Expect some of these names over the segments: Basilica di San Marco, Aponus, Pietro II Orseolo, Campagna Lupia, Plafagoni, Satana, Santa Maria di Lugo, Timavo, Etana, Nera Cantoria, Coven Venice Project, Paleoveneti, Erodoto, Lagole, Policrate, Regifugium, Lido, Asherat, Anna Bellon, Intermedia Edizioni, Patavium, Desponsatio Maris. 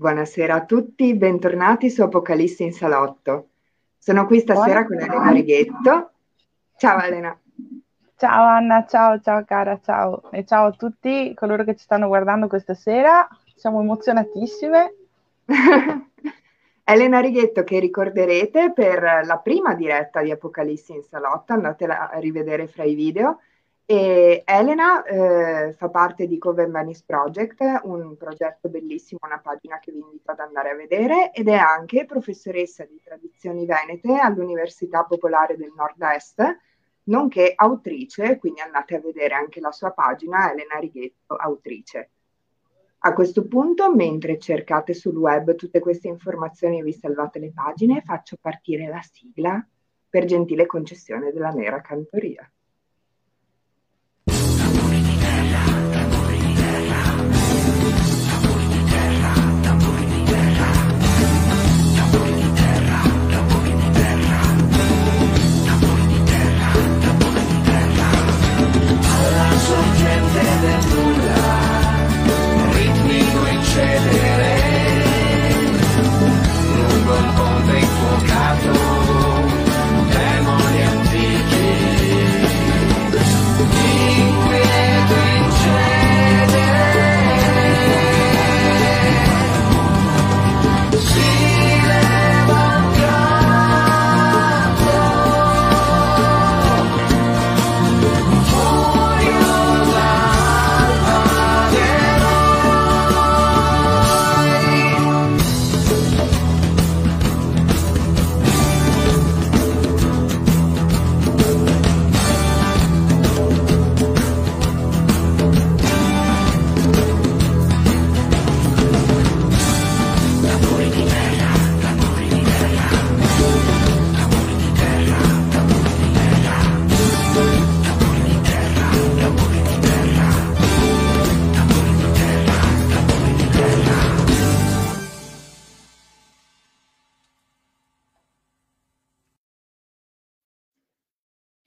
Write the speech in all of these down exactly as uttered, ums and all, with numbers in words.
Buonasera a tutti, bentornati su Apocalisse in Salotto. Sono qui stasera Buonasera. con Elena Righetto. Ciao Elena. Ciao Anna, ciao, ciao cara, ciao. E ciao a tutti coloro che ci stanno guardando questa sera. Siamo emozionatissime. Elena Righetto, che ricorderete per la prima diretta di Apocalisse in Salotto, andatela a rivedere fra i video. E Elena eh, fa parte di Coven Venice Project, un progetto bellissimo, una pagina che vi invito ad andare a vedere, ed è anche professoressa di tradizioni venete all'Università Popolare del Nord-Est, nonché autrice, quindi andate a vedere anche la sua pagina, Elena Righetto, autrice. A questo punto, mentre cercate sul web tutte queste informazioni e vi salvate le pagine, faccio partire la sigla per gentile concessione della Nera Cantoria.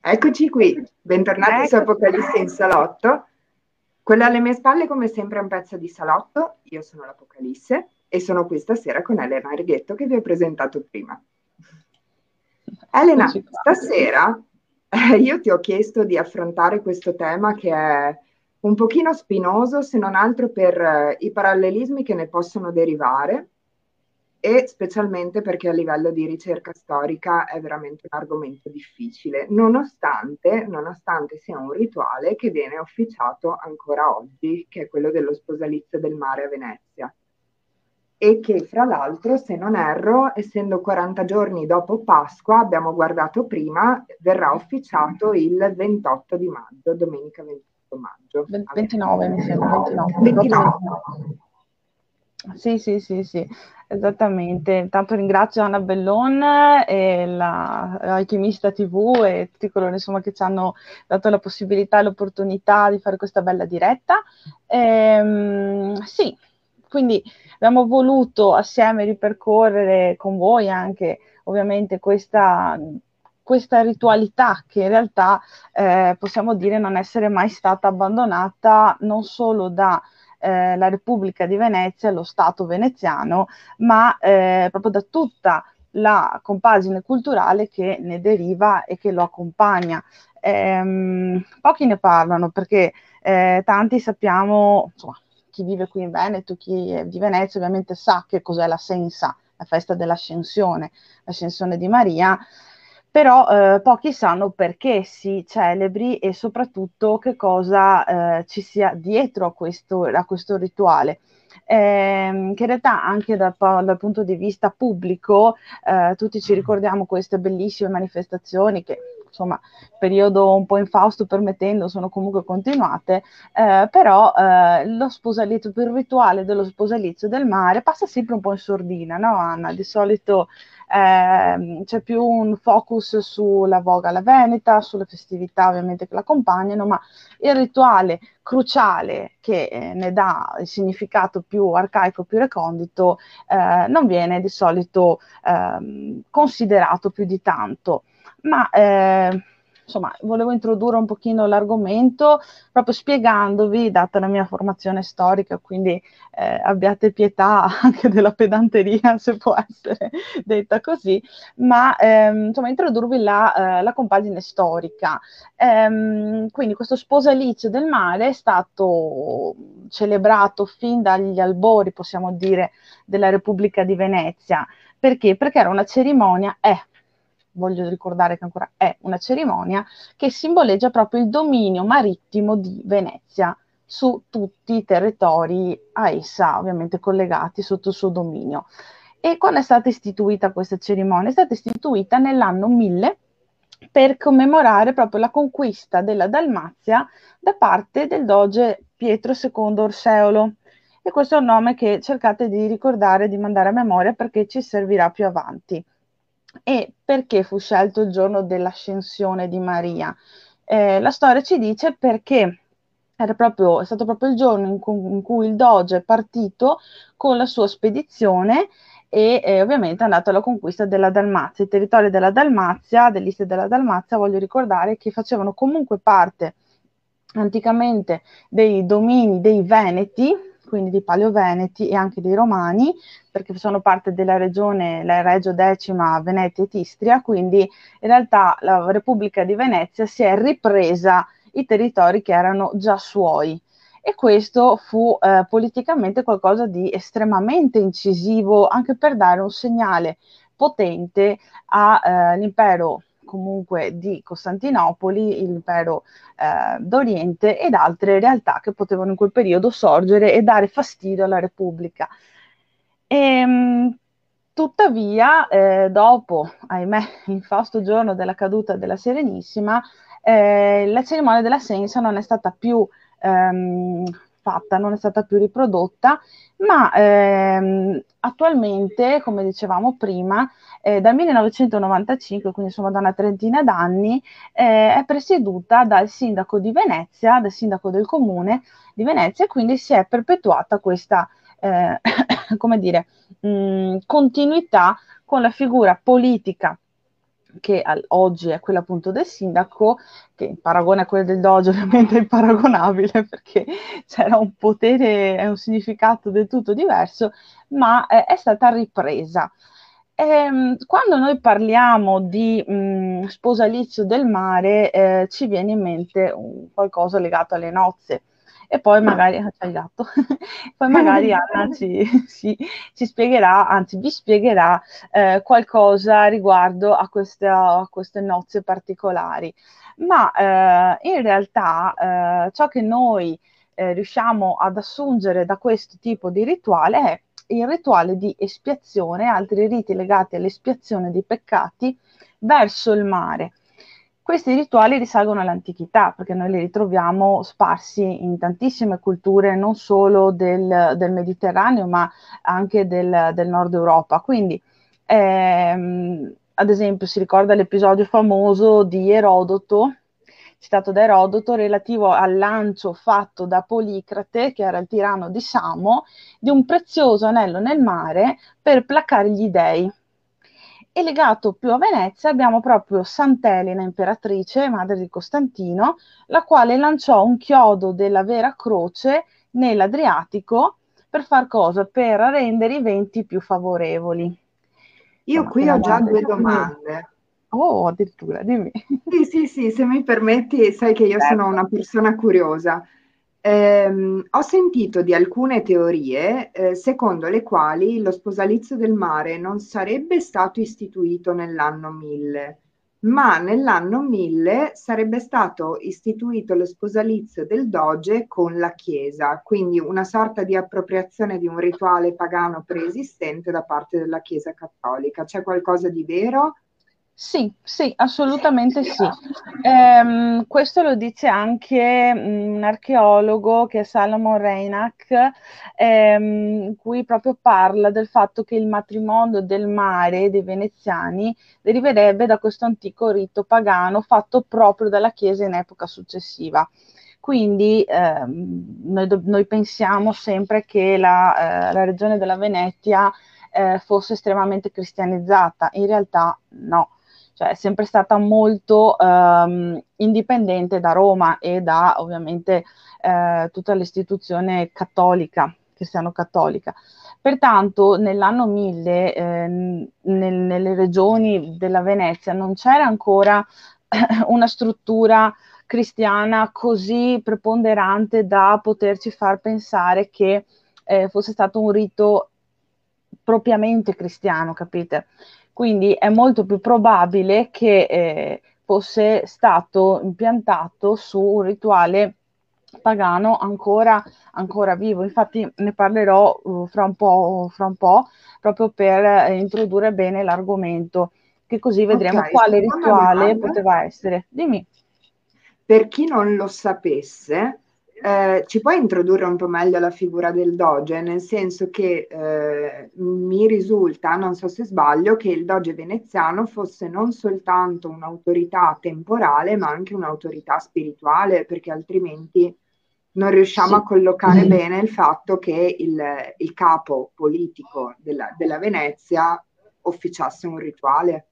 Eccoci qui, bentornati su Apocalisse in Salotto. Quello alle mie spalle, come sempre, è un pezzo di Salotto. Io sono l'Apocalisse e sono qui stasera con Elena Righetto, che vi ho presentato prima. Elena, stasera eh, io ti ho chiesto di affrontare questo tema che è un pochino spinoso, se non altro per eh, i parallelismi che ne possono derivare, e specialmente perché a livello di ricerca storica è veramente un argomento difficile, nonostante, nonostante sia un rituale che viene officiato ancora oggi, che è quello dello sposalizio del mare a Venezia, e che fra l'altro, se non erro, essendo quaranta giorni dopo Pasqua, abbiamo guardato prima, verrà officiato il ventotto di maggio, domenica ventotto maggio. ventinove, mi sembra, ventinove. ventinove. Sì, sì, sì, sì, esattamente. Intanto ringrazio Anna Bellon e l'Alchimista tivù e tutti coloro, insomma, che ci hanno dato la possibilità e l'opportunità di fare questa bella diretta. Ehm, sì, quindi abbiamo voluto assieme ripercorrere con voi anche, ovviamente, questa... questa ritualità che in realtà eh, possiamo dire non essere mai stata abbandonata non solo da eh, la Repubblica di Venezia, lo Stato veneziano, ma eh, proprio da tutta la compagine culturale che ne deriva e che lo accompagna. Ehm, pochi ne parlano perché eh, tanti sappiamo, insomma, chi vive qui in Veneto, chi è di Venezia ovviamente sa che cos'è la Sensa, la festa dell'Ascensione, l'Ascensione di Maria, però eh, pochi sanno perché si celebri e soprattutto che cosa eh, ci sia dietro a questo, a questo rituale, eh, che in realtà anche dal, dal punto di vista pubblico eh, tutti ci ricordiamo queste bellissime manifestazioni che, insomma, periodo un po' infausto permettendo, sono comunque continuate, eh, però eh, lo sposalizio, il rituale dello sposalizio del mare passa sempre un po' in sordina, no Anna? Di solito eh, c'è più un focus sulla voga alla veneta, sulle festività ovviamente che l'accompagnano, ma il rituale cruciale che eh, ne dà il significato più arcaico, più recondito, eh, non viene di solito eh, considerato più di tanto. Ma eh, insomma, volevo introdurre un pochino l'argomento proprio spiegandovi, data la mia formazione storica, quindi eh, abbiate pietà anche della pedanteria, se può essere detta così, ma ehm, insomma introdurvi la, eh, la compagine storica. Ehm, quindi questo sposalizio del mare è stato celebrato fin dagli albori, possiamo dire, della Repubblica di Venezia. Perché? Perché era una cerimonia, è, eh, voglio ricordare che ancora è una cerimonia, che simboleggia proprio il dominio marittimo di Venezia su tutti i territori a essa ovviamente collegati sotto il suo dominio. E quando è stata istituita questa cerimonia? È stata istituita nell'anno mille per commemorare proprio la conquista della Dalmazia da parte del doge Pietro secondo Orseolo. E questo è un nome che cercate di ricordare, di mandare a memoria, perché ci servirà più avanti. E perché fu scelto il giorno dell'ascensione di Maria? Eh, la storia ci dice perché era proprio, è stato proprio il giorno in cui, in cui il doge è partito con la sua spedizione e eh, ovviamente è andato alla conquista della Dalmazia. I territori della Dalmazia, dell'Istria della Dalmazia, voglio ricordare che facevano comunque parte anticamente dei domini dei Veneti, quindi dei Paleoveneti e anche dei Romani, perché sono parte della regione, la Regio Decima, Veneti e Istria, quindi in realtà la Repubblica di Venezia si è ripresa i territori che erano già suoi. E questo fu eh, politicamente qualcosa di estremamente incisivo, anche per dare un segnale potente all'impero eh, comunque di Costantinopoli, l'impero eh, d'Oriente ed altre realtà che potevano in quel periodo sorgere e dare fastidio alla Repubblica. E, tuttavia, eh, dopo, ahimè, l'infausto giorno della caduta della Serenissima, eh, la cerimonia della Sensa non è stata più ehm, fatta, non è stata più riprodotta, ma ehm, attualmente, come dicevamo prima, eh, dal millenovecentonovantacinque, quindi insomma da una trentina d'anni, eh, è presieduta dal sindaco di Venezia, dal sindaco del comune di Venezia, e quindi si è perpetuata questa eh, come dire, mh, continuità con la figura politica che al, oggi è quella appunto del sindaco, che in paragone a quella del doge ovviamente è imparagonabile, perché c'era un potere e un significato del tutto diverso, ma eh, è stata ripresa. E, quando noi parliamo di mh, sposalizio del mare, eh, ci viene in mente un, qualcosa legato alle nozze. E poi magari, c'è il gatto, poi magari Anna ci, ci, ci spiegherà, anzi vi spiegherà eh, qualcosa riguardo a queste, a queste nozze particolari. Ma eh, in realtà eh, ciò che noi eh, riusciamo ad assungerad questo tipo di rituale è il rituale di espiazione, altri riti legati all'espiazione dei peccati verso il mare. Questi rituali risalgono all'antichità, perché noi li ritroviamo sparsi in tantissime culture, non solo del, del Mediterraneo, ma anche del, del nord Europa. Quindi, ehm, ad esempio, si ricorda l'episodio famoso di Erodoto, citato da Erodoto, relativo al lancio fatto da Policrate, che era il tiranno di Samo, di un prezioso anello nel mare per placare gli dei. E legato più a Venezia abbiamo proprio Sant'Elena, imperatrice, madre di Costantino, la quale lanciò un chiodo della vera croce nell'Adriatico per far cosa? Per rendere i venti più favorevoli. Io qui ho già due domande. Oh, addirittura, dimmi. Sì, sì, sì, se mi permetti, sai che io certo. sono una persona curiosa. Eh, ho sentito di alcune teorie eh, secondo le quali lo sposalizio del mare non sarebbe stato istituito nell'anno mille, ma nell'anno mille sarebbe stato istituito lo sposalizio del doge con la Chiesa, quindi una sorta di appropriazione di un rituale pagano preesistente da parte della Chiesa cattolica. C'è qualcosa di vero? Sì, sì, assolutamente sì. Ehm, questo lo dice anche un archeologo che è Salomon Reinach, ehm, cui proprio parla del fatto che il matrimonio del mare dei veneziani deriverebbe da questo antico rito pagano fatto proprio dalla Chiesa in epoca successiva. Quindi ehm, noi, noi pensiamo sempre che la, eh, la regione della Venetia eh, fosse estremamente cristianizzata, in realtà no. cioè è sempre stata molto ehm, indipendente da Roma e da ovviamente eh, tutta l'istituzione cattolica, cristiano-cattolica. Pertanto nell'anno mille eh, nel, nelle regioni della Venezia non c'era ancora una struttura cristiana così preponderante da poterci far pensare che eh, fosse stato un rito propriamente cristiano, capite? Quindi è molto più probabile che eh, fosse stato impiantato su un rituale pagano ancora, ancora vivo. Infatti ne parlerò uh, fra un po', fra un po', proprio per eh, introdurre bene l'argomento, che così vedremo okay, quale rituale poteva essere. Dimmi. Per chi non lo sapesse, eh, ci puoi introdurre un po' meglio la figura del doge, nel senso che eh, mi risulta, non so se sbaglio, che il doge veneziano fosse non soltanto un'autorità temporale, ma anche un'autorità spirituale, perché altrimenti non riusciamo sì. a collocare sì. bene il fatto che il, il capo politico della, della Venezia officiasse un rituale.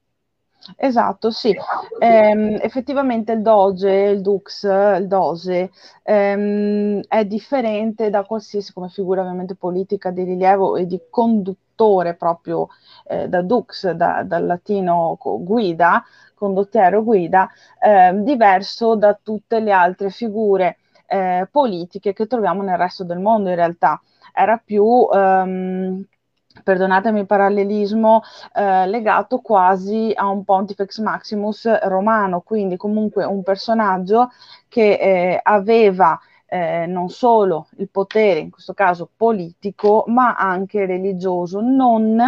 Esatto, sì. Eh, effettivamente il doge, il dux, il dose ehm, è differente da qualsiasi, come figura ovviamente politica di rilievo e di conduttore proprio eh, da dux, da, dal latino guida, condottiero guida, eh, diverso da tutte le altre figure eh, politiche che troviamo nel resto del mondo in realtà. Era più... Ehm, perdonatemi il parallelismo, eh, legato quasi a un Pontifex Maximus romano, quindi comunque un personaggio che eh, aveva eh, non solo il potere, in questo caso politico, ma anche religioso, non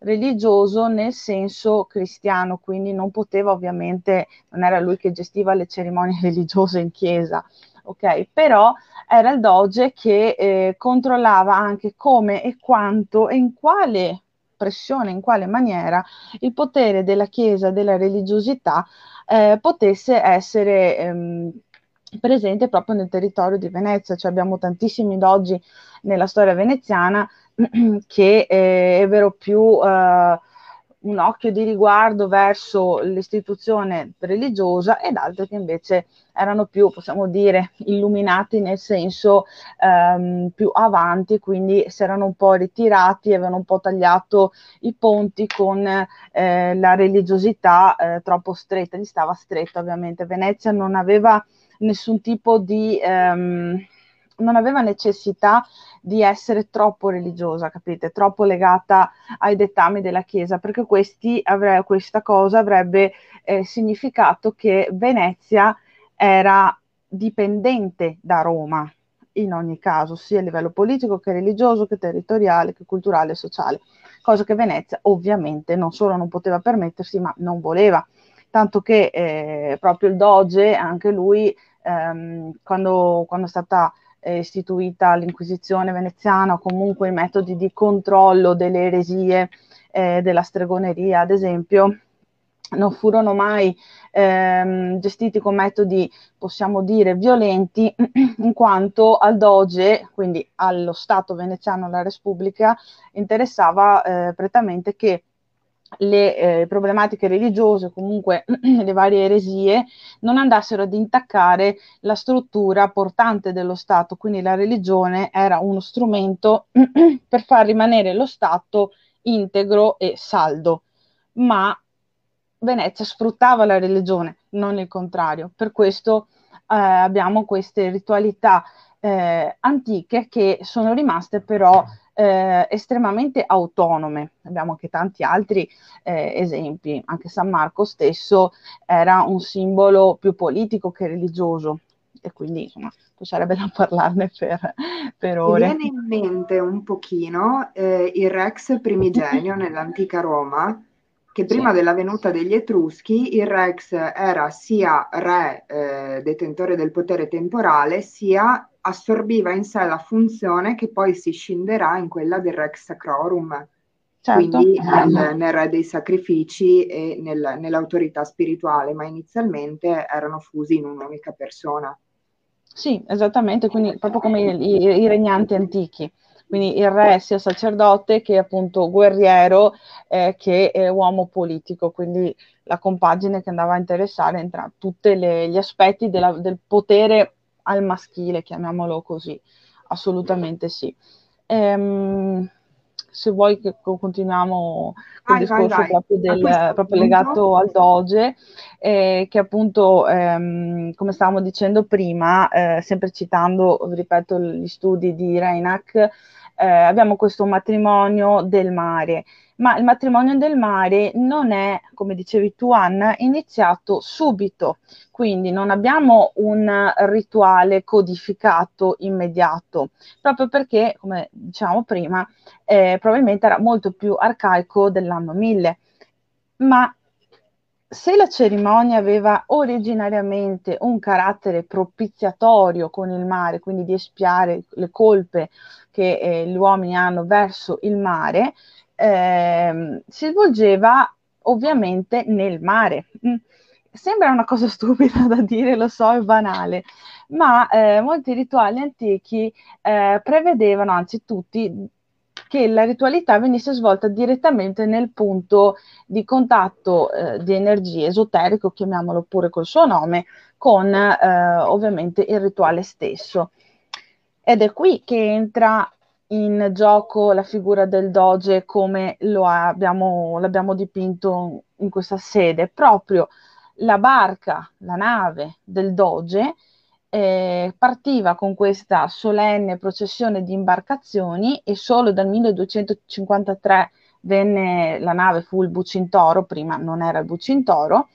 religioso nel senso cristiano, quindi non poteva ovviamente, non era lui che gestiva le cerimonie religiose in chiesa, ok? Però era il doge che eh, controllava anche come e quanto e in quale pressione, in quale maniera il potere della Chiesa, della religiosità eh, potesse essere ehm, presente proprio nel territorio di Venezia. Cioè abbiamo tantissimi dogi nella storia veneziana che eh, ebbero più eh, un occhio di riguardo verso l'istituzione religiosa ed altri che invece erano più, possiamo dire, illuminati nel senso ehm, più avanti, quindi si erano un po' ritirati, avevano un po' tagliato i ponti con eh, la religiosità eh, troppo stretta, gli stava stretta ovviamente. Venezia non aveva nessun tipo di... Ehm, non aveva necessità di essere troppo religiosa, capite? Troppo legata ai dettami della Chiesa, perché questi avre- questa cosa avrebbe eh, significato che Venezia era dipendente da Roma, in ogni caso, sia a livello politico che religioso, che territoriale, che culturale e sociale, cosa che Venezia ovviamente non solo non poteva permettersi, ma non voleva. Tanto che eh, proprio il doge, anche lui, ehm, quando, quando è stata... istituita l'Inquisizione veneziana o comunque i metodi di controllo delle eresie, eh, della stregoneria ad esempio, non furono mai ehm, gestiti con metodi, possiamo dire, violenti, in quanto al doge, quindi allo Stato veneziano, alla Repubblica, interessava eh, prettamente che le eh, problematiche religiose, comunque le varie eresie, non andassero ad intaccare la struttura portante dello Stato, quindi la religione era uno strumento per far rimanere lo Stato integro e saldo, ma Venezia sfruttava la religione, non il contrario. Per questo eh, abbiamo queste ritualità eh, antiche che sono rimaste però Eh, estremamente autonome. Abbiamo anche tanti altri eh, esempi, anche San Marco stesso era un simbolo più politico che religioso e quindi insomma sarebbe da parlarne per, per ore. Mi viene in mente un pochino eh, il rex primigenio nell'antica Roma, che prima sì. della venuta degli Etruschi il rex era sia re eh, detentore del potere temporale, sia assorbiva in sé la funzione che poi si scinderà in quella del rex sacrorum, certo. quindi nel, nel re dei sacrifici e nel, nell'autorità spirituale, ma inizialmente erano fusi in un'unica persona. Sì, esattamente, quindi proprio come i, i, i regnanti antichi, quindi il re sia sacerdote che appunto guerriero eh, che eh, uomo politico, quindi la compagine che andava a interessare entra tutti gli aspetti della, del potere al maschile, chiamiamolo così, assolutamente sì. Ehm, se vuoi che continuiamo con il discorso vai, vai. proprio, del, proprio legato al Doge, eh, che appunto, ehm, come stavamo dicendo prima, eh, sempre citando, ripeto, gli studi di Reinach, eh, abbiamo questo matrimonio del mare, ma il matrimonio del mare non è, come dicevi tu Anna, iniziato subito, quindi non abbiamo un rituale codificato immediato, proprio perché, come diciamo prima, eh, probabilmente era molto più arcaico dell'anno mille. Ma se la cerimonia aveva originariamente un carattere propiziatorio con il mare, quindi di espiare le colpe che eh, gli uomini hanno verso il mare, Eh, si svolgeva ovviamente nel mare. Sembra una cosa stupida da dire, lo so, è banale, ma eh, molti rituali antichi eh, prevedevano, anzi tutti, che la ritualità venisse svolta direttamente nel punto di contatto eh, di energie esoterico, chiamiamolo pure col suo nome, con eh, ovviamente il rituale stesso. Ed è qui che entra in gioco la figura del doge come lo abbiamo, l'abbiamo dipinto in questa sede. Proprio la barca, la nave del doge eh, partiva con questa solenne processione di imbarcazioni e solo dal milleduecentocinquantatré venne la nave, fu il Bucintoro, prima non era il Bucintoro.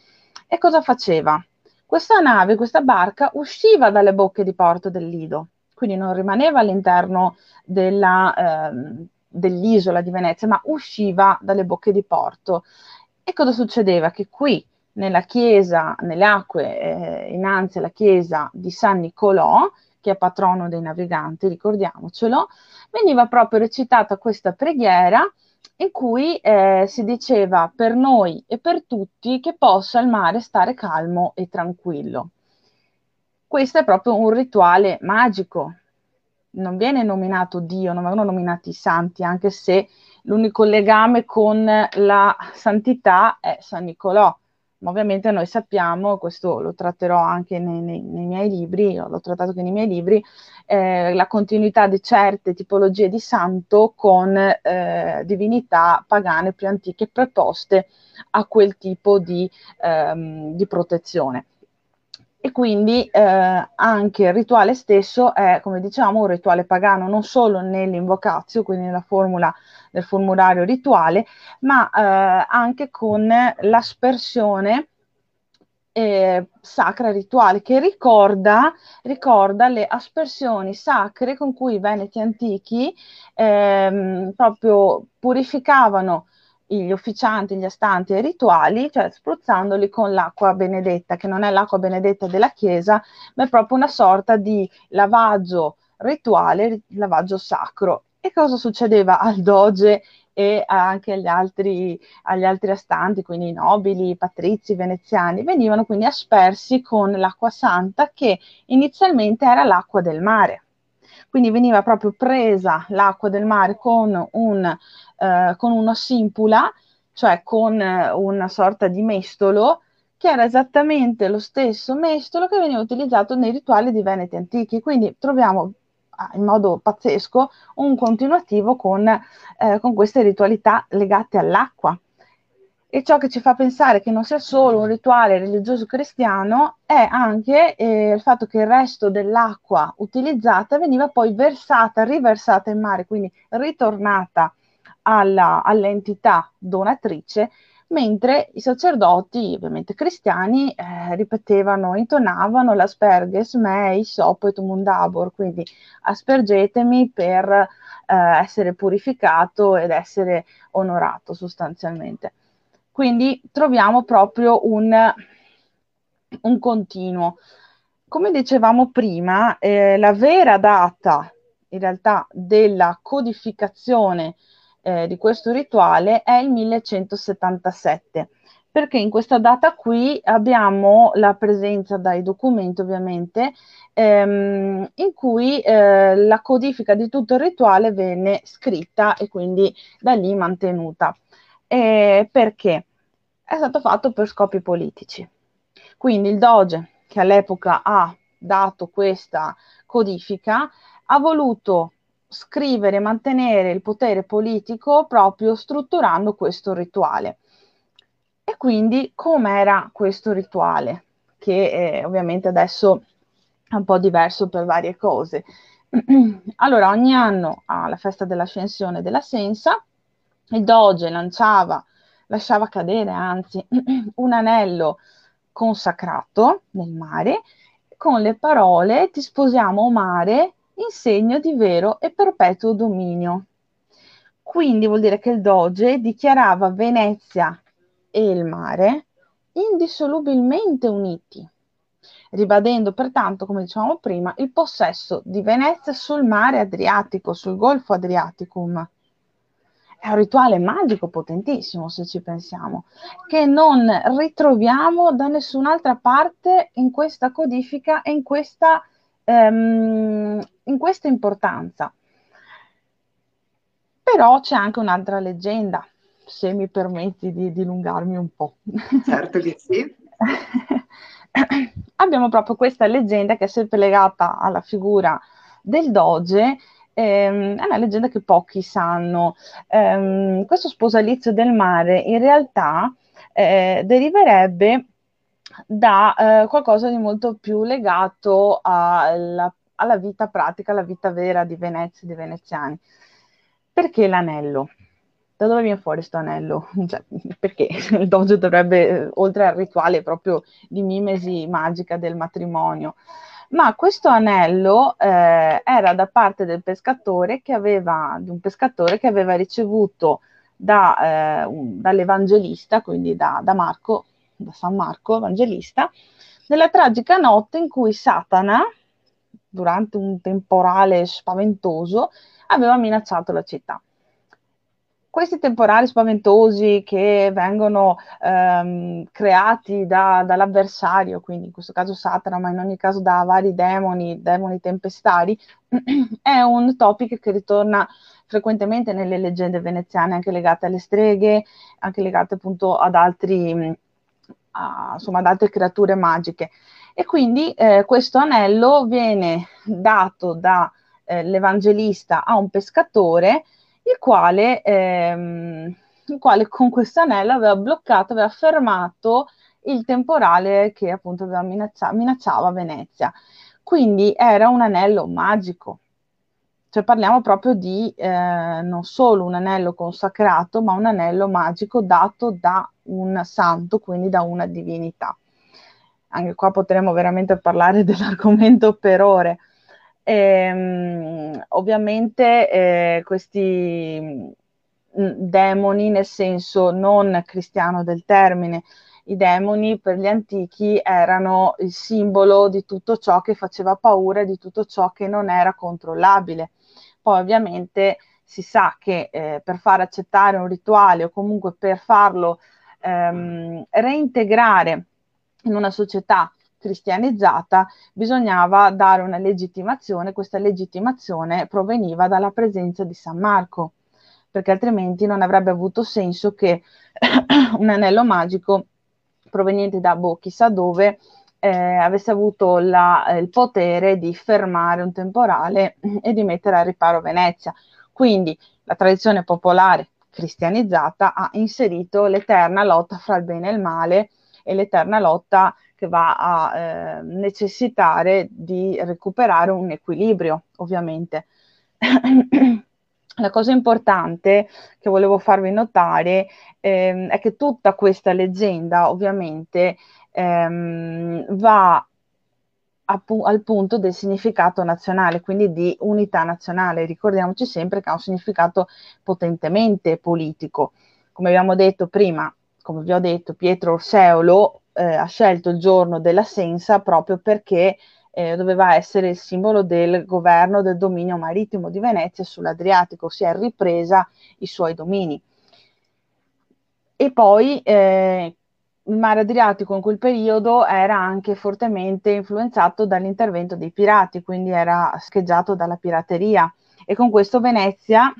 E cosa faceva? Questa nave, questa barca usciva dalle bocche di porto del Lido, quindi non rimaneva all'interno della, eh, dell'isola di Venezia, ma usciva dalle bocche di porto. E cosa succedeva? Che qui, nella chiesa, nelle acque, eh, innanzi alla chiesa di San Nicolò, che è patrono dei naviganti, ricordiamocelo, veniva proprio recitata questa preghiera in cui eh, si diceva per noi e per tutti che possa il mare stare calmo e tranquillo. Questo è proprio un rituale magico, non viene nominato Dio, non vengono nominati i santi, anche se l'unico legame con la santità è San Nicolò. Ma ovviamente noi sappiamo, questo lo tratterò anche nei, nei, nei miei libri, l'ho trattato anche nei miei libri, eh, la continuità di certe tipologie di santo con eh, divinità pagane più antiche preposte a quel tipo di, ehm, di protezione. E quindi eh, anche il rituale stesso è, come diciamo, un rituale pagano, non solo nell'invocazio, quindi nella formula del formulario rituale, ma eh, anche con l'aspersione eh, sacra rituale, che ricorda, ricorda le aspersioni sacre con cui i Veneti antichi eh, proprio purificavano gli officianti, gli astanti e i rituali, cioè spruzzandoli con l'acqua benedetta, che non è l'acqua benedetta della Chiesa, ma è proprio una sorta di lavaggio rituale, lavaggio sacro. E cosa succedeva al doge e anche agli altri, agli altri astanti, quindi i nobili, i patrizi, i veneziani? Venivano quindi aspersi con l'acqua santa, che inizialmente era l'acqua del mare. Quindi veniva proprio presa l'acqua del mare con, un, eh, con una simpula, cioè con una sorta di mestolo, che era esattamente lo stesso mestolo che veniva utilizzato nei rituali di Veneti antichi. Quindi troviamo in modo pazzesco un continuativo con, eh, con queste ritualità legate all'acqua. E ciò che ci fa pensare che non sia solo un rituale religioso cristiano è anche eh, il fatto che il resto dell'acqua utilizzata veniva poi versata, riversata in mare, quindi ritornata all'entità donatrice, mentre i sacerdoti, ovviamente cristiani, eh, ripetevano, intonavano l'asperges mei sopoet mundabor, quindi aspergetemi per eh, essere purificato ed essere onorato sostanzialmente. Quindi troviamo proprio un, un continuo. Come dicevamo prima, eh, la vera data in realtà della codificazione eh, di questo rituale è il millecentosettantasette, perché in questa data qui abbiamo la presenza dai documenti ovviamente, ehm, in cui eh, la codifica di tutto il rituale venne scritta e quindi da lì mantenuta. Eh, perché? è stato fatto per scopi politici. Quindi il doge, che all'epoca ha dato questa codifica, ha voluto scrivere e mantenere il potere politico proprio strutturando questo rituale. E quindi com'era questo rituale? Che eh, ovviamente adesso è un po' diverso per varie cose. Allora, ogni anno alla festa dell'Ascensione della Sensa, il doge lanciava, lasciava cadere anzi un anello consacrato nel mare con le parole "ti sposiamo, o mare, in segno di vero e perpetuo dominio". Quindi vuol dire che il doge dichiarava Venezia e il mare indissolubilmente uniti, ribadendo pertanto, come dicevamo prima, il possesso di Venezia sul mare Adriatico, sul Golfo Adriaticum. È un rituale magico potentissimo, se ci pensiamo, che non ritroviamo da nessun'altra parte in questa codifica e in questa, ehm, in questa importanza. Però c'è anche un'altra leggenda, se mi permetti di dilungarmi un po'. Certo che sì. Abbiamo proprio questa leggenda che è sempre legata alla figura del doge. Ehm, è una leggenda che pochi sanno. Ehm, questo sposalizio del mare in realtà eh, deriverebbe da eh, qualcosa di molto più legato alla, alla vita pratica, alla vita vera di Venezia e dei veneziani. Perché l'anello? Da dove viene fuori questo anello? Cioè, perché il doge dovrebbe, oltre al rituale proprio di mimesi magica del matrimonio, ma questo anello eh, era da parte del pescatore che aveva, di un pescatore che aveva ricevuto da, eh, dall'Evangelista, quindi da, da Marco, da San Marco Evangelista, nella tragica notte in cui Satana, durante un temporale spaventoso, aveva minacciato la città. Questi temporali spaventosi che vengono ehm, creati da, dall'avversario, quindi in questo caso Satana, ma in ogni caso da vari demoni, demoni tempestari, è un topic che ritorna frequentemente nelle leggende veneziane, anche legate alle streghe, anche legate appunto ad altri, a, insomma, ad altre creature magiche. E quindi eh, questo anello viene dato dall'Evangelista eh, a un pescatore, Il quale, ehm, il quale con questo anello aveva bloccato, aveva fermato il temporale che appunto aveva minaccia, minacciava Venezia. Quindi era un anello magico, cioè parliamo proprio di eh, non solo un anello consacrato, ma un anello magico dato da un santo, quindi da una divinità. Anche qua potremmo veramente parlare dell'argomento per ore. Eh, ovviamente eh, questi demoni, nel senso non cristiano del termine, i demoni per gli antichi erano il simbolo di tutto ciò che faceva paura, di tutto ciò che non era controllabile. Poi ovviamente si sa che eh, per far accettare un rituale o comunque per farlo ehm, reintegrare in una società cristianizzata, bisognava dare una legittimazione. Questa legittimazione proveniva dalla presenza di San Marco, perché altrimenti non avrebbe avuto senso che un anello magico proveniente da boh, chissà dove eh, avesse avuto la, il potere di fermare un temporale e di mettere al riparo Venezia. Quindi la tradizione popolare cristianizzata ha inserito l'eterna lotta fra il bene e il male e l'eterna lotta che va a eh, necessitare di recuperare un equilibrio, ovviamente. La cosa importante che volevo farvi notare ehm, è che tutta questa leggenda, ovviamente, ehm, va a pu- al punto del significato nazionale, quindi di unità nazionale. Ricordiamoci sempre che ha un significato potentemente politico. Come abbiamo detto prima, come vi ho detto, Pietro Orseolo Eh, ha scelto il giorno della Sensa proprio perché eh, doveva essere il simbolo del governo del dominio marittimo di Venezia sull'Adriatico, si è ripresa i suoi domini. E poi eh, il mare Adriatico in quel periodo era anche fortemente influenzato dall'intervento dei pirati, quindi era scheggiato dalla pirateria, e con questo Venezia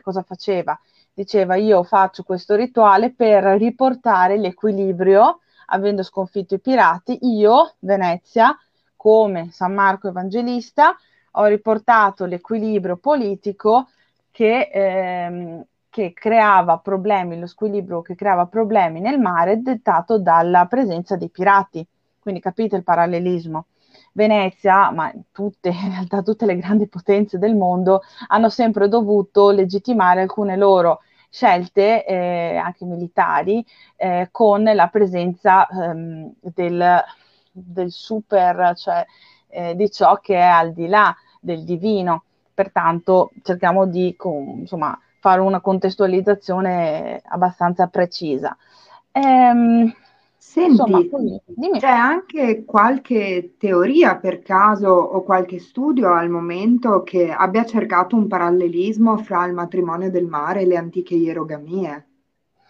cosa faceva? diceva: io faccio questo rituale per riportare l'equilibrio, avendo sconfitto i pirati, io, Venezia, come San Marco Evangelista, ho riportato l'equilibrio politico che, ehm, che creava problemi, lo squilibrio che creava problemi nel mare dettato dalla presenza dei pirati. Quindi capite il parallelismo. Venezia, ma tutte, in realtà tutte le grandi potenze del mondo, hanno sempre dovuto legittimare alcune loro scelte, eh, anche militari, eh, con la presenza ehm, del, del super, cioè eh, di ciò che è al di là del divino. Pertanto cerchiamo di com, insomma, fare una contestualizzazione abbastanza precisa. Ehm, Senti, insomma, quindi, dimmi. C'è anche qualche teoria per caso o qualche studio al momento che abbia cercato un parallelismo fra il matrimonio del mare e le antiche ierogamie?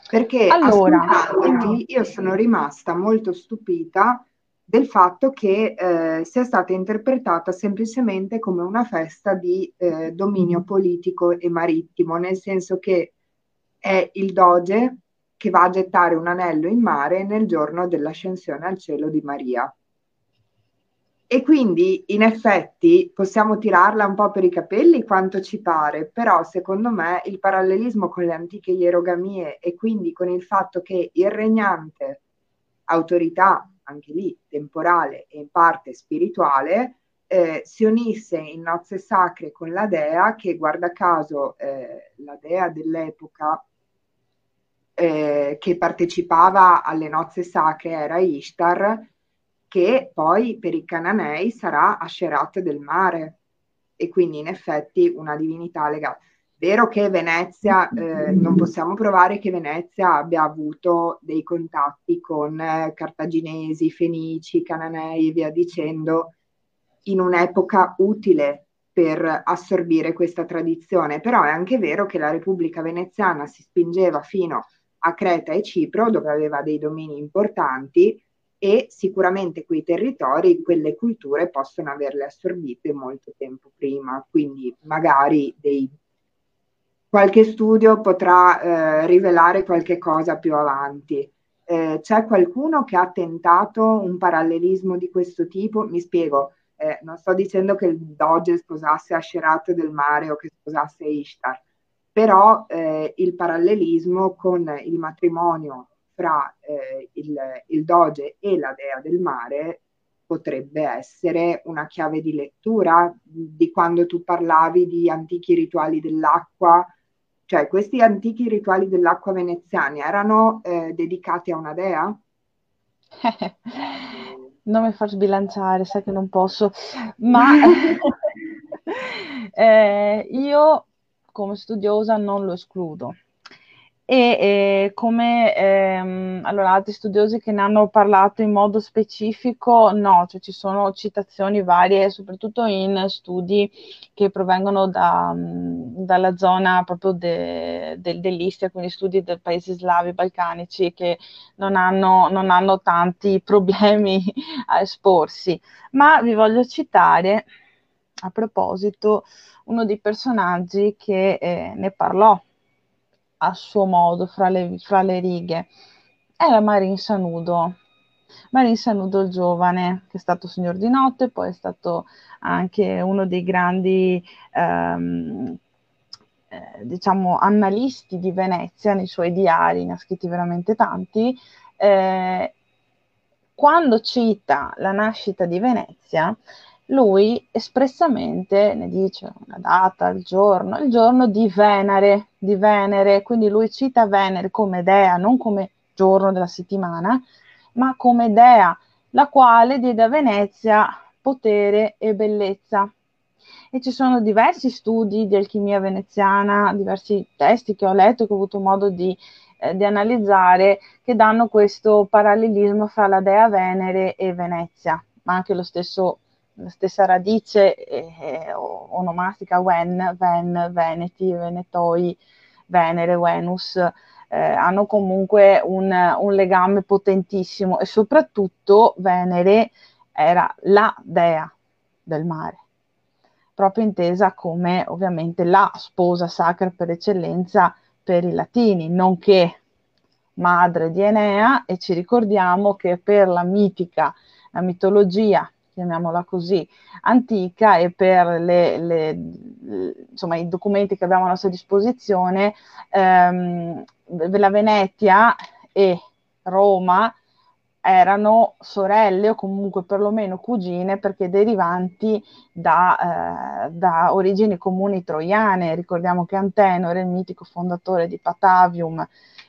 Perché allora, io sono rimasta molto stupita del fatto che eh, sia stata interpretata semplicemente come una festa di eh, dominio politico e marittimo, nel senso che è il doge che va a gettare un anello in mare nel giorno dell'ascensione al cielo di Maria. E quindi, in effetti, possiamo tirarla un po' per i capelli quanto ci pare, però secondo me il parallelismo con le antiche ierogamie e quindi con il fatto che il regnante, autorità anche lì temporale e in parte spirituale, eh, si unisse in nozze sacre con la dea che, guarda caso, eh, la dea dell'epoca Eh, che partecipava alle nozze sacre era Ishtar, che poi per i cananei sarà Asherat del mare, e quindi in effetti una divinità legata. Vero che Venezia, eh, non possiamo provare che Venezia abbia avuto dei contatti con eh, cartaginesi, fenici, cananei e via dicendo in un'epoca utile per assorbire questa tradizione, però è anche vero che la Repubblica Veneziana si spingeva fino a Creta e Cipro, dove aveva dei domini importanti, e sicuramente quei territori, quelle culture possono averle assorbite molto tempo prima, quindi magari dei... qualche studio potrà eh, rivelare qualche cosa più avanti. Eh, c'è qualcuno che ha tentato un parallelismo di questo tipo? Mi spiego, eh, non sto dicendo che il doge sposasse Asherat del mare o che sposasse Ishtar, però eh, il parallelismo con il matrimonio fra eh, il, il doge e la dea del mare potrebbe essere una chiave di lettura di quando tu parlavi di antichi rituali dell'acqua, cioè questi antichi rituali dell'acqua veneziani erano eh, dedicati a una dea? Non mi far sbilanciare, sai che non posso, ma eh, io... come studiosa non lo escludo, e eh, come ehm, allora, altri studiosi che ne hanno parlato in modo specifico, no, cioè ci sono citazioni varie, soprattutto in studi che provengono da, dalla zona proprio de, de, dell'Istria, quindi studi dei paesi slavi, balcanici, che non hanno, non hanno tanti problemi a esporsi, ma vi voglio citare a proposito uno dei personaggi che eh, ne parlò a suo modo, fra le, fra le righe, era Marin Sanudo, Marin Sanudo il giovane, che è stato signor di notte, poi è stato anche uno dei grandi ehm, eh, diciamo annalisti di Venezia. Nei suoi diari ne ha scritti veramente tanti. Eh, quando cita la nascita di Venezia, lui espressamente ne dice una data, il giorno, il giorno di Venere, di Venere, quindi lui cita Venere come dea, non come giorno della settimana, ma come dea, la quale diede a Venezia potere e bellezza. E ci sono diversi studi di alchimia veneziana, diversi testi che ho letto, che ho avuto modo di, eh, di analizzare, che danno questo parallelismo fra la dea Venere e Venezia, ma anche lo stesso... la stessa radice eh, onomastica Ven, Ven, Veneti, Venetoi, Venere, Venus, eh, hanno comunque un, un legame potentissimo, e soprattutto Venere era la dea del mare, proprio intesa come ovviamente la sposa sacra per eccellenza per i latini, nonché madre di Enea, e ci ricordiamo che per la mitica, la mitologia, chiamiamola così, antica, e per le, le, insomma, i documenti che abbiamo a nostra disposizione, ehm, la Venetia e Roma erano sorelle o comunque perlomeno cugine, perché derivanti da, eh, da origini comuni troiane. Ricordiamo che Antenore, il mitico fondatore di Patavium,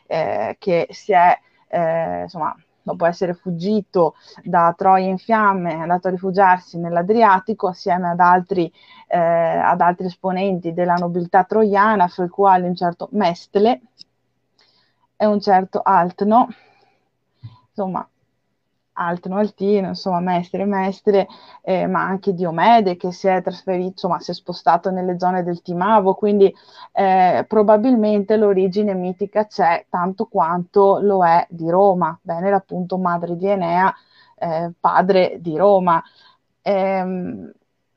eh, che si è, eh, insomma, dopo essere fuggito da Troia in fiamme, è andato a rifugiarsi nell'Adriatico assieme ad altri, eh, ad altri esponenti della nobiltà troiana, fra i quali un certo Mestele e un certo Altino, insomma, Altino, Altino, insomma, Mestre, Mestre, eh, ma anche Diomede, che si è trasferito, insomma, si è spostato nelle zone del Timavo, quindi eh, probabilmente l'origine mitica c'è tanto quanto lo è di Roma. Venere, appunto, madre di Enea, eh, padre di Roma. Ehm,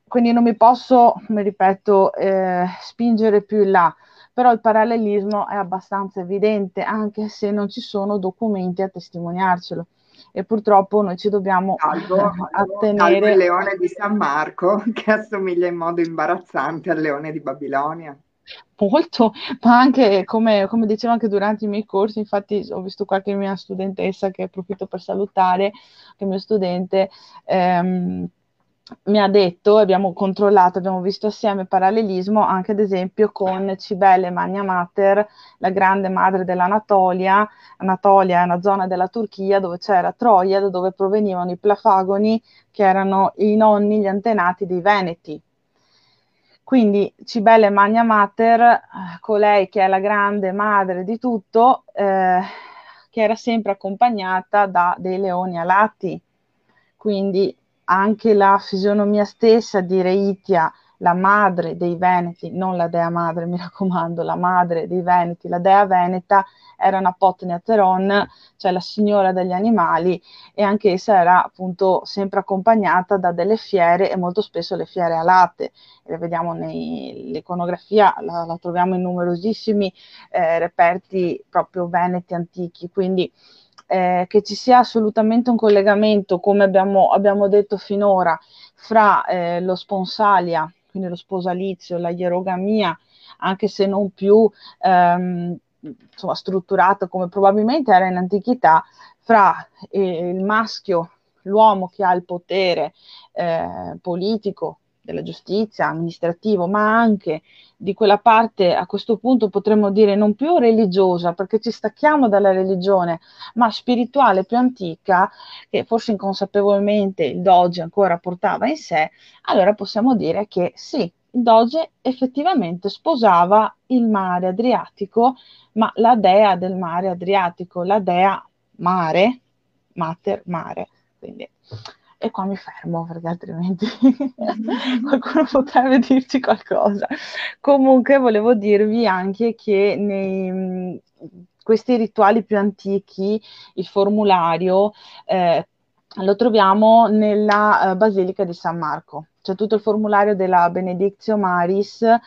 quindi non mi posso, mi ripeto, eh, spingere più in là, però il parallelismo è abbastanza evidente, anche se non ci sono documenti a testimoniarcelo. E purtroppo noi ci dobbiamo salvo, attenere salvo il leone di San Marco, che assomiglia in modo imbarazzante al leone di Babilonia, molto, ma anche come, come dicevo anche durante i miei corsi, infatti ho visto qualche mia studentessa, che approfitto per salutare, che il mio studente ehm, mi ha detto, abbiamo controllato, abbiamo visto assieme il parallelismo anche ad esempio con Cibele Magna Mater, la grande madre dell'Anatolia. Anatolia è una zona della Turchia dove c'era Troia, da dove provenivano i Plafagoni, che erano i nonni, gli antenati dei Veneti. Quindi Cibele Magna Mater, colei che è la grande madre di tutto, eh, che era sempre accompagnata da dei leoni alati. Quindi anche la fisionomia stessa di Reitia, la madre dei Veneti, non la dea madre, mi raccomando, la madre dei Veneti, la dea veneta, era una Potnia Teron, cioè la signora degli animali, e anche essa era appunto sempre accompagnata da delle fiere, e molto spesso le fiere alate. Le vediamo nell'iconografia, la, la troviamo in numerosissimi eh, reperti proprio veneti antichi. Quindi Eh, che ci sia assolutamente un collegamento, come abbiamo, abbiamo detto finora, fra eh, lo sponsalia, quindi lo sposalizio, la ierogamia, anche se non più ehm, insomma, strutturato come probabilmente era in antichità, fra eh, il maschio, l'uomo che ha il potere eh, politico, della giustizia, amministrativo, ma anche di quella parte, a questo punto potremmo dire non più religiosa, perché ci stacchiamo dalla religione, ma spirituale più antica, che forse inconsapevolmente il doge ancora portava in sé. Allora possiamo dire che sì, il doge effettivamente sposava il mare Adriatico, ma la dea del mare Adriatico, la dea mare, mater mare, quindi... E qua mi fermo, perché altrimenti qualcuno potrebbe dirci qualcosa. Comunque volevo dirvi anche che nei questi rituali più antichi il formulario eh, lo troviamo nella eh, Basilica di San Marco. Cioè tutto il formulario della Benedictio Maris eh,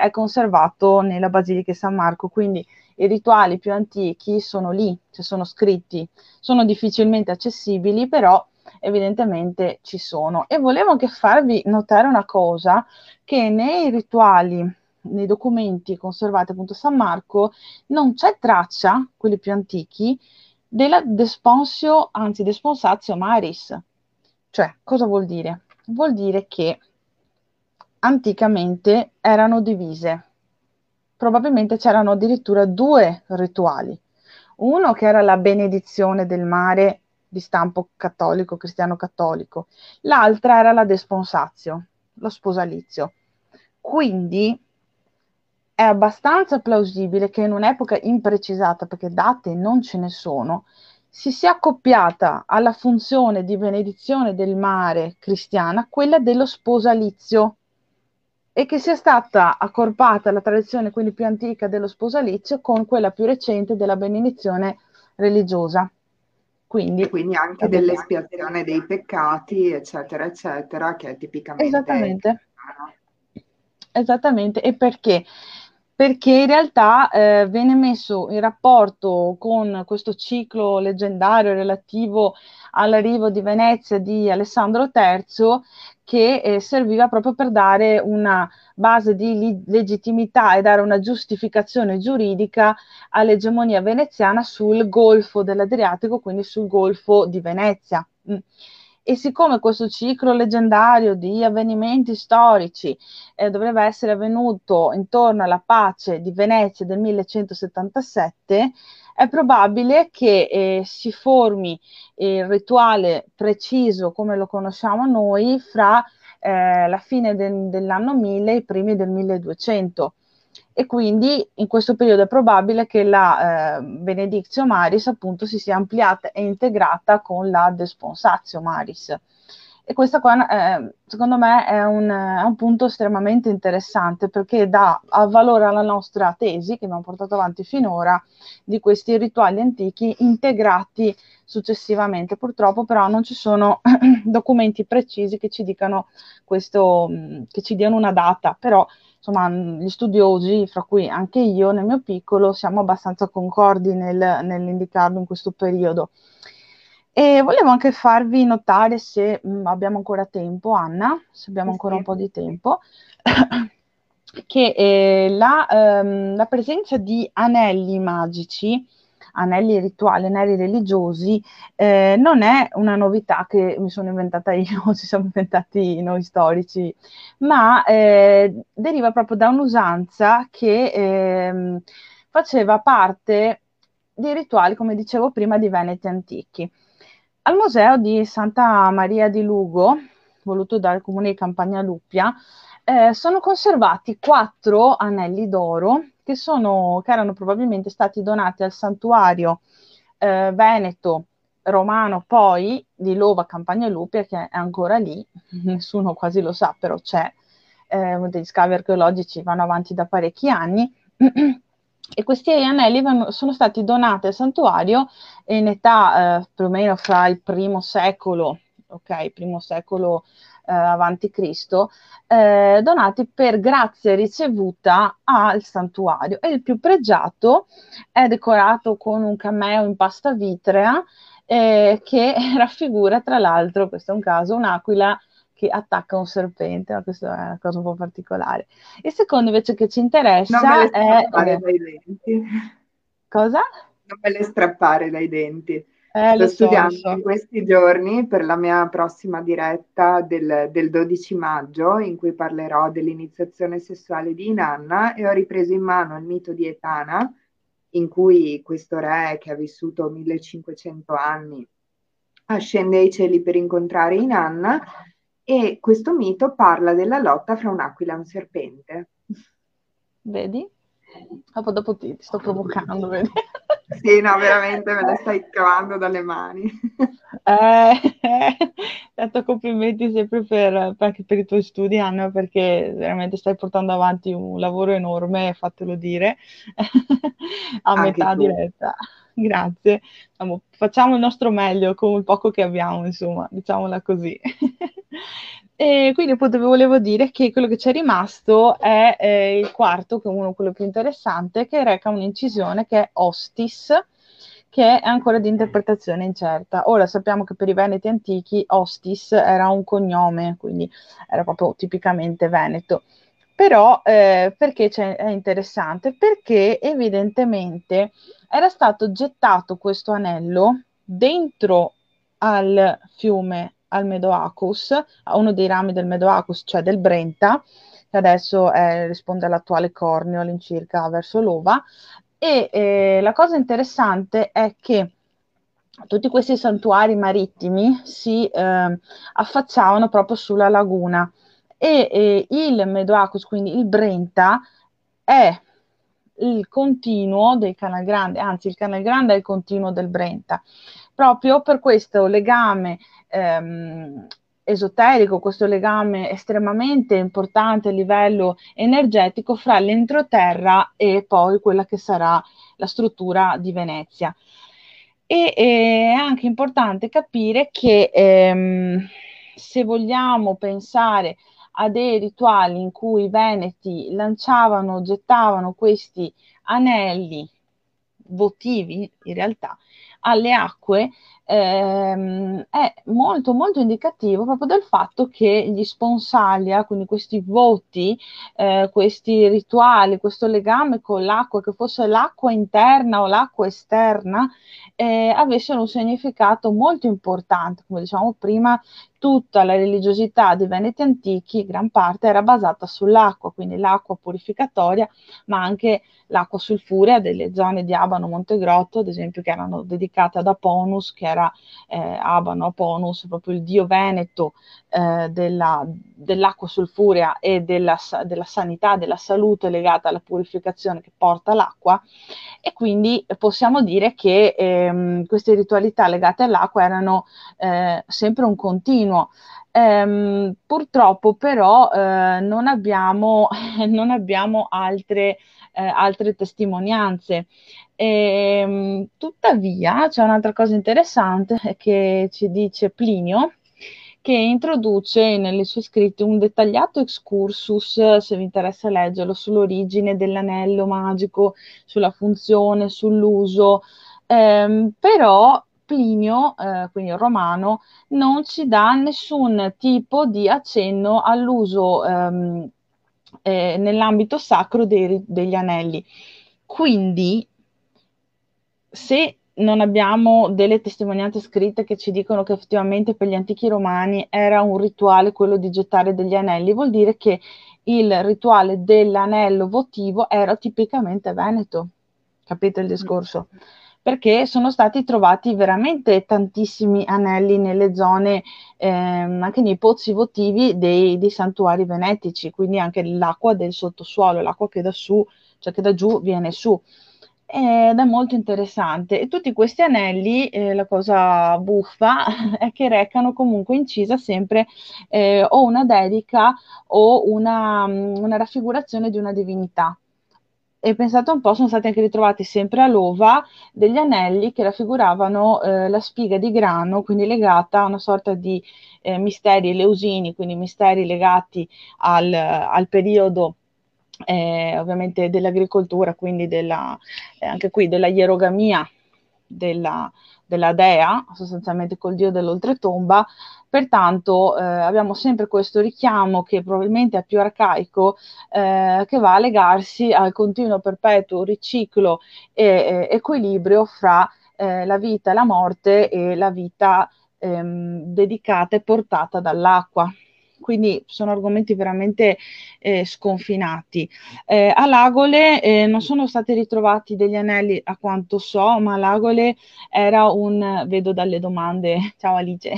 è conservato nella Basilica di San Marco, quindi i rituali più antichi sono lì, cioè sono scritti, sono difficilmente accessibili, però evidentemente ci sono. E volevo anche farvi notare una cosa, che nei rituali, nei documenti conservati appunto a San Marco, non c'è traccia, quelli più antichi, della desponsio, anzi desponsatio maris. Cioè, cosa vuol dire? Vuol dire che anticamente erano divise, probabilmente c'erano addirittura due rituali, uno che era la benedizione del mare di stampo cattolico, cristiano cattolico, l'altra era la desponsazio, lo sposalizio. Quindi è abbastanza plausibile che in un'epoca imprecisata, perché date non ce ne sono, si sia accoppiata alla funzione di benedizione del mare cristiana quella dello sposalizio, e che sia stata accorpata la tradizione quindi più antica dello sposalizio con quella più recente della benedizione religiosa. Quindi, quindi anche dell'espiazione dei peccati, eccetera, eccetera, che è tipicamente... Esattamente, esattamente. E perché? perché in realtà eh, viene messo in rapporto con questo ciclo leggendario relativo all'arrivo di Venezia di Alessandro terzo, che eh, serviva proprio per dare una base di legittimità e dare una giustificazione giuridica all'egemonia veneziana sul golfo dell'Adriatico, quindi sul golfo di Venezia. Mm. E siccome questo ciclo leggendario di avvenimenti storici eh, dovrebbe essere avvenuto intorno alla pace di Venezia del millecentosettantasette, è probabile che eh, si formi il rituale preciso come lo conosciamo noi fra eh, la fine de dell'anno mille e i primi del milleduecento. E quindi in questo periodo è probabile che la eh, Benedictio Maris appunto si sia ampliata e integrata con la Desponsatio Maris. E questo qua eh, secondo me è un, è un punto estremamente interessante, perché dà valore alla nostra tesi che abbiamo portato avanti finora di questi rituali antichi integrati successivamente. Purtroppo però non ci sono documenti precisi che ci dicano questo, che ci diano una data, però insomma, gli studiosi, fra cui anche io nel mio piccolo, siamo abbastanza concordi nel, nell'indicarlo in questo periodo. E volevo anche farvi notare, se mh, abbiamo ancora tempo, Anna, se abbiamo ancora un po' di tempo, che eh, la, ehm, la presenza di anelli magici, anelli rituali, anelli religiosi, eh, non è una novità che mi sono inventata io, ci siamo inventati noi storici, ma eh, deriva proprio da un'usanza che eh, faceva parte dei rituali, come dicevo prima, di Veneti antichi. Al museo di Santa Maria di Lugo, voluto dal comune di Campagna Lupia, eh, sono conservati quattro anelli d'oro Che, sono, che erano probabilmente stati donati al santuario eh, veneto romano poi di Lova Campagna Lupia, che è ancora lì, nessuno quasi lo sa, però c'è, eh, degli scavi archeologici vanno avanti da parecchi anni, e questi anelli vanno, sono stati donati al santuario in età eh, più o meno fra il primo secolo, ok, primo secolo Eh, avanti Cristo, eh, donati per grazia ricevuta al santuario, e il più pregiato è decorato con un cameo in pasta vitrea eh, che raffigura, tra l'altro, questo è un caso, un'aquila che attacca un serpente, ma questa è una cosa un po' particolare. Il secondo invece che ci interessa non me le strappare è... dai denti. Cosa? Non me le strappare dai denti. Eh, Sto studiando so, so. in questi giorni per la mia prossima diretta del, del dodici maggio, in cui parlerò dell'iniziazione sessuale di Inanna, e ho ripreso in mano il mito di Etana, in cui questo re, che ha vissuto millecinquecento anni, ascende ai cieli per incontrare Inanna, e questo mito parla della lotta fra un'aquila e un serpente. Vedi? Dopo, dopo ti, ti sto provocando, vedi? Sì, no, veramente me la stai cavando dalle mani. Eh, eh, tanto complimenti sempre per, anche per i tuoi studi, Anna, perché veramente stai portando avanti un lavoro enorme, fatelo dire, a anche metà tu. Diretta. Grazie. Diciamo, facciamo il nostro meglio con il poco che abbiamo, insomma, diciamola così. E quindi appunto vi volevo dire che quello che c'è rimasto è eh, il quarto, che è uno quello più interessante, che reca un'incisione che è Hostis, che è ancora di interpretazione incerta. Ora sappiamo che per i Veneti antichi Hostis era un cognome, quindi era proprio tipicamente veneto. Però eh, perché è interessante? Perché evidentemente era stato gettato questo anello dentro al fiume, al Medoacus, a uno dei rami del Medoacus, cioè del Brenta, che adesso eh, risponde all'attuale Cornio, all'incirca verso Lova. E eh, la cosa interessante è che tutti questi santuari marittimi si eh, affacciavano proprio sulla laguna, e eh, il Medoacus, quindi il Brenta, è il continuo del Canal Grande, anzi il Canal Grande è il continuo del Brenta, proprio per questo legame Ehm, esoterico, questo legame estremamente importante a livello energetico fra l'entroterra e poi quella che sarà la struttura di Venezia. E è anche importante capire che ehm, se vogliamo pensare a dei rituali in cui i veneti lanciavano, gettavano questi anelli votivi, in realtà, alle acque, ehm, è molto molto indicativo proprio del fatto che gli sponsalia, quindi questi voti, eh, questi rituali, questo legame con l'acqua, che fosse l'acqua interna o l'acqua esterna, eh, avessero un significato molto importante. Come dicevamo prima, tutta la religiosità dei Veneti antichi, gran parte, era basata sull'acqua, quindi l'acqua purificatoria, ma anche l'acqua sulfurea delle zone di Abano Montegrotto, ad esempio, che erano dedicate ad Aponus, che era eh, Abano Aponus, proprio il dio veneto eh, della, dell'acqua sulfurea e della, della sanità, della salute legata alla purificazione che porta l'acqua. E quindi possiamo dire che ehm, queste ritualità legate all'acqua erano eh, sempre un continuo. Um, purtroppo però eh, non abbiamo, non abbiamo altre, eh, altre testimonianze. E, um, tuttavia c'è un'altra cosa interessante che ci dice Plinio, che introduce nelle sue scritte un dettagliato excursus, se vi interessa leggerlo, sull'origine dell'anello magico, sulla funzione, sull'uso, um, però Plinio, eh, quindi il romano, non ci dà nessun tipo di accenno all'uso ehm, eh, nell'ambito sacro dei, degli anelli. Quindi, se non abbiamo delle testimonianze scritte che ci dicono che effettivamente per gli antichi romani era un rituale quello di gettare degli anelli, vuol dire che il rituale dell'anello votivo era tipicamente veneto. Capite il discorso? Mm. Perché sono stati trovati veramente tantissimi anelli nelle zone, ehm, anche nei pozzi votivi dei, dei santuari venetici, quindi anche l'acqua del sottosuolo, l'acqua che da su, cioè che da giù viene su. Ed è molto interessante. E tutti questi anelli, eh, la cosa buffa è che recano comunque incisa sempre eh, o una dedica o una, una raffigurazione di una divinità. E pensate un po', sono stati anche ritrovati sempre a Lova degli anelli che raffiguravano eh, la spiga di grano, quindi legata a una sorta di eh, misteri eleusini, quindi misteri legati al, al periodo eh, ovviamente dell'agricoltura, quindi della, eh, anche qui della ierogamia della, della dea, sostanzialmente col dio dell'oltretomba. Pertanto eh, abbiamo sempre questo richiamo, che probabilmente è più arcaico, eh, che va a legarsi al continuo, perpetuo riciclo e eh, equilibrio fra eh, la vita e la morte e la vita ehm, dedicata e portata dall'acqua. Quindi sono argomenti veramente eh, sconfinati. Eh, a Lagole eh, non sono stati ritrovati degli anelli a quanto so, ma Lagole era un, vedo dalle domande, ciao Alice,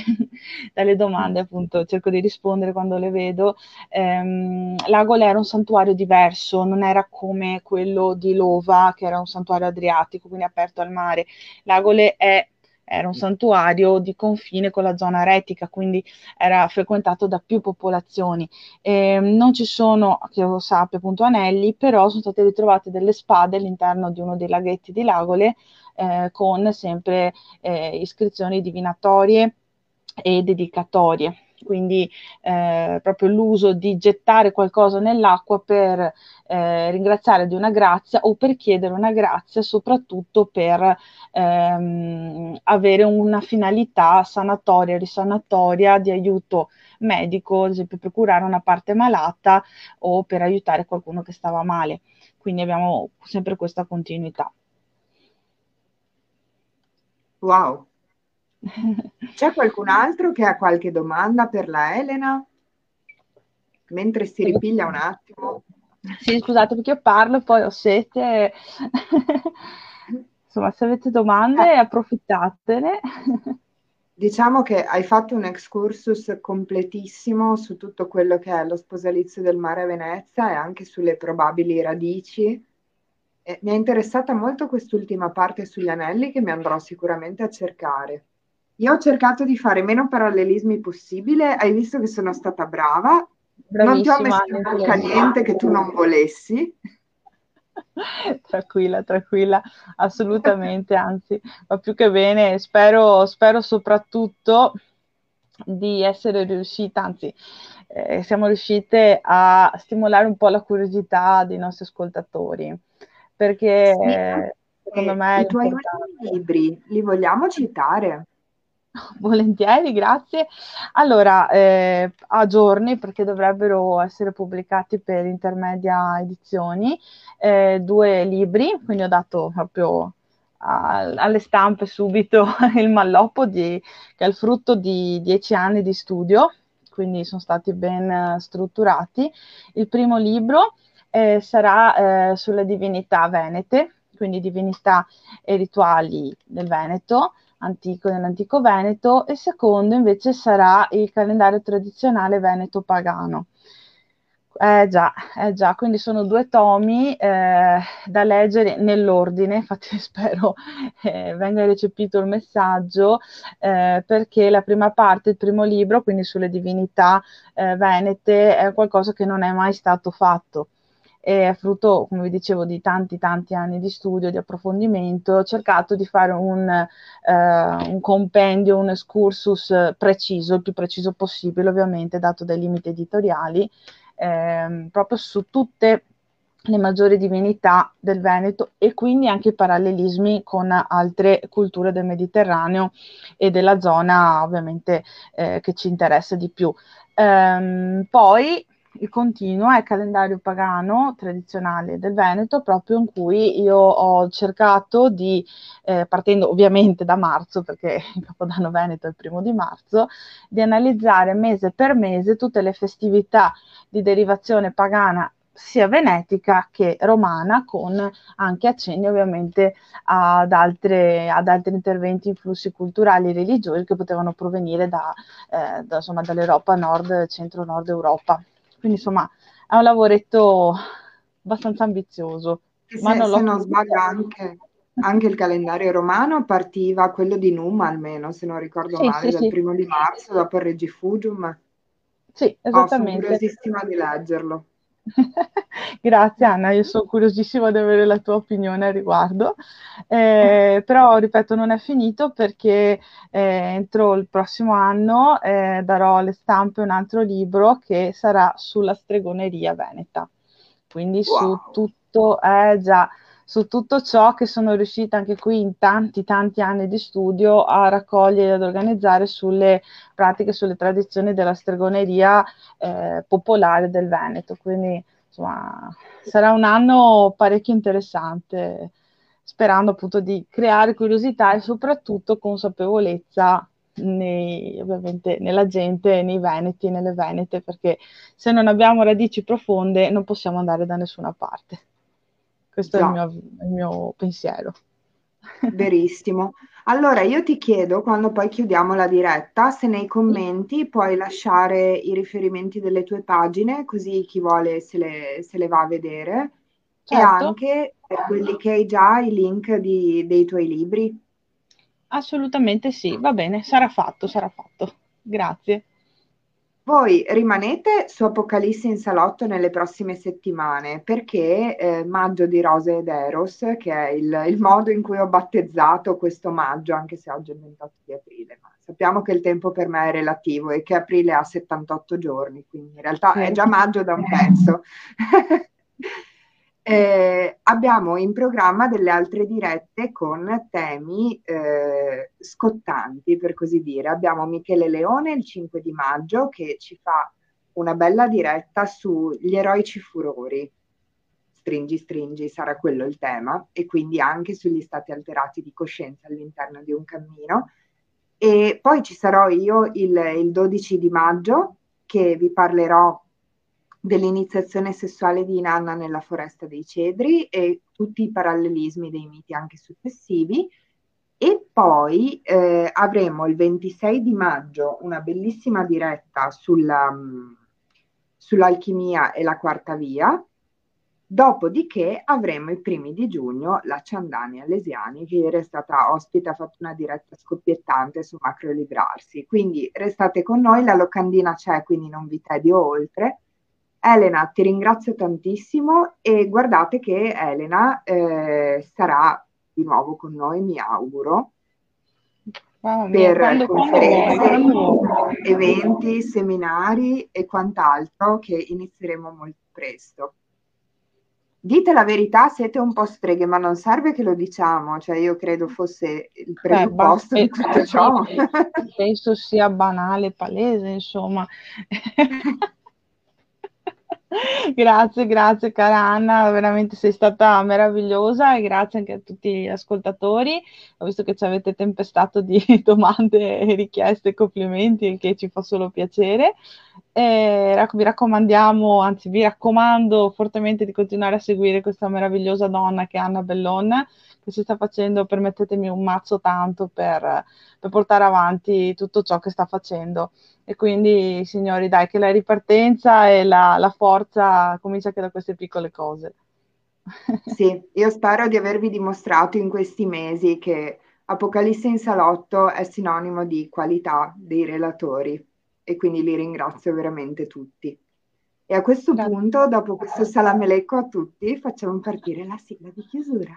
dalle domande appunto, cerco di rispondere quando le vedo, ehm, Lagole era un santuario diverso, non era come quello di Lova, che era un santuario adriatico, quindi aperto al mare. Lagole è era un santuario di confine con la zona retica, quindi era frequentato da più popolazioni. Eh, non ci sono, che lo sappia, appunto anelli, però sono state ritrovate delle spade all'interno di uno dei laghetti di Lagole, eh, con sempre eh, iscrizioni divinatorie e dedicatorie. Quindi eh, proprio l'uso di gettare qualcosa nell'acqua per eh, ringraziare di una grazia o per chiedere una grazia, soprattutto per ehm, avere una finalità sanatoria, risanatoria, di aiuto medico, ad esempio per curare una parte malata o per aiutare qualcuno che stava male. Quindi abbiamo sempre questa continuità. Wow! C'è qualcun altro che ha qualche domanda per la Elena? Mentre si ripiglia un attimo. Sì, scusate perché io parlo e poi ho sete. Insomma, se avete domande eh. approfittatene. Diciamo che hai fatto un excursus completissimo su tutto quello che è lo sposalizio del mare a Venezia e anche sulle probabili radici. E mi è interessata molto quest'ultima parte sugli anelli, che mi andrò sicuramente a cercare. Io ho cercato di fare meno parallelismi possibile, hai visto che sono stata brava, bravissima, non ti ho messo in bocca niente che tu non volessi. Tranquilla, tranquilla, assolutamente, anzi, va più che bene, spero, spero soprattutto di essere riuscita, anzi eh, siamo riuscite a stimolare un po' la curiosità dei nostri ascoltatori, perché sì, eh, secondo me i tuoi libri li vogliamo citare? Volentieri, grazie. Allora, eh, a giorni, perché dovrebbero essere pubblicati per Intermedia Edizioni, eh, due libri, quindi ho dato proprio a, alle stampe subito il malloppo di, che è il frutto di dieci anni di studio, quindi sono stati ben strutturati. Il primo libro eh, sarà eh, sulle divinità venete, quindi divinità e rituali del Veneto, antico nell'antico Veneto, e secondo invece sarà il calendario tradizionale veneto pagano. Eh già, eh già, quindi sono due tomi eh, da leggere nell'ordine, infatti spero eh, venga recepito il messaggio, eh, perché la prima parte, il primo libro, quindi sulle divinità eh, venete, è qualcosa che non è mai stato fatto. E a frutto, come vi dicevo, di tanti tanti anni di studio, di approfondimento, ho cercato di fare un, eh, un compendio, un excursus preciso, il più preciso possibile, ovviamente, dato dai limiti editoriali, eh, proprio su tutte le maggiori divinità del Veneto e quindi anche i parallelismi con altre culture del Mediterraneo e della zona, ovviamente, eh, che ci interessa di più. Ehm, poi... Il continuo è il calendario pagano tradizionale del Veneto, proprio in cui io ho cercato di, eh, partendo ovviamente da marzo, perché il Capodanno Veneto è il primo di marzo, di analizzare mese per mese tutte le festività di derivazione pagana, sia venetica che romana, con anche accenni ovviamente ad, altre, ad altri interventi, influssi culturali e religiosi che potevano provenire da, eh, da, insomma, dall'Europa nord, centro-nord Europa. Quindi insomma è un lavoretto abbastanza ambizioso. Se, ma non, se non sbaglio anche, anche il calendario romano partiva, quello di Numa almeno, se non ricordo sì, male, sì, dal sì. primo di marzo, dopo il Regifugium. Sì, esattamente. Oh, sono curiosissima di leggerlo. Grazie Anna, io sono curiosissima di avere la tua opinione al riguardo, eh, però ripeto non è finito, perché eh, entro il prossimo anno eh, darò alle stampe un altro libro che sarà sulla stregoneria veneta, quindi wow. su tutto, eh, già, su tutto ciò che sono riuscita anche qui in tanti tanti anni di studio a raccogliere, ad organizzare sulle pratiche, sulle tradizioni della stregoneria eh, popolare del Veneto, quindi insomma sarà un anno parecchio interessante, sperando appunto di creare curiosità e soprattutto consapevolezza nei, ovviamente nella gente, nei veneti, nelle venete, perché se non abbiamo radici profonde non possiamo andare da nessuna parte. Questo no. è il mio, il mio pensiero. Verissimo. Allora io ti chiedo, quando poi chiudiamo la diretta, se nei commenti puoi lasciare i riferimenti delle tue pagine, così chi vuole se le, se le va a vedere, certo. E anche per quelli che hai già i link di, dei tuoi libri. Assolutamente sì, va bene, sarà fatto, sarà fatto. Grazie. Voi rimanete su Apocalisse in Salotto nelle prossime settimane, perché eh, Maggio di Rose ed Eros, che è il, il modo in cui ho battezzato questo maggio, anche se oggi è il ventotto di aprile, ma sappiamo che il tempo per me è relativo e che aprile ha settantotto giorni, quindi in realtà è già maggio da un pezzo. Eh, abbiamo in programma delle altre dirette con temi eh, scottanti, per così dire. Abbiamo Michele Leone il cinque di maggio che ci fa una bella diretta sugli eroici furori, stringi stringi sarà quello il tema, e quindi anche sugli stati alterati di coscienza all'interno di un cammino. E poi ci sarò io il, il dodici di maggio che vi parlerò dell'iniziazione sessuale di Inanna nella foresta dei cedri e tutti i parallelismi dei miti anche successivi. E poi eh, avremo il ventisei di maggio una bellissima diretta sulla, sull'alchimia e la quarta via, dopodiché avremo i primi di giugno la Ciandani Alesiani, che ieri è stata ospite, ha fatto una diretta scoppiettante su Macrolibrarsi, quindi restate con noi, la locandina c'è, quindi non vi tedio oltre. Elena, ti ringrazio tantissimo e guardate che Elena eh, sarà di nuovo con noi, mi auguro, Wow, per quando, conferenze, quando, quando... eventi, seminari e quant'altro che inizieremo molto presto. Dite la verità, siete un po' streghe, ma non serve che lo diciamo, cioè io credo fosse il presupposto Beh, di tutto ciò. Penso sia banale, palese, insomma. Grazie, grazie cara Anna, veramente sei stata meravigliosa e grazie anche a tutti gli ascoltatori. Ho visto che ci avete tempestato di domande, richieste, complimenti, che ci fa solo piacere. Eh, vi raccomandiamo, anzi vi raccomando fortemente di continuare a seguire questa meravigliosa donna che è Anna Bellon, che si sta facendo, permettetemi, un mazzo tanto per, per portare avanti tutto ciò che sta facendo. E quindi, signori, dai, che la ripartenza e la, la forza comincia anche da queste piccole cose. Sì, io spero di avervi dimostrato in questi mesi che Apocalisse in Salotto è sinonimo di qualità dei relatori e quindi li ringrazio veramente tutti. E a questo Grazie. punto, dopo questo salamelecco a tutti, facciamo partire la sigla di chiusura.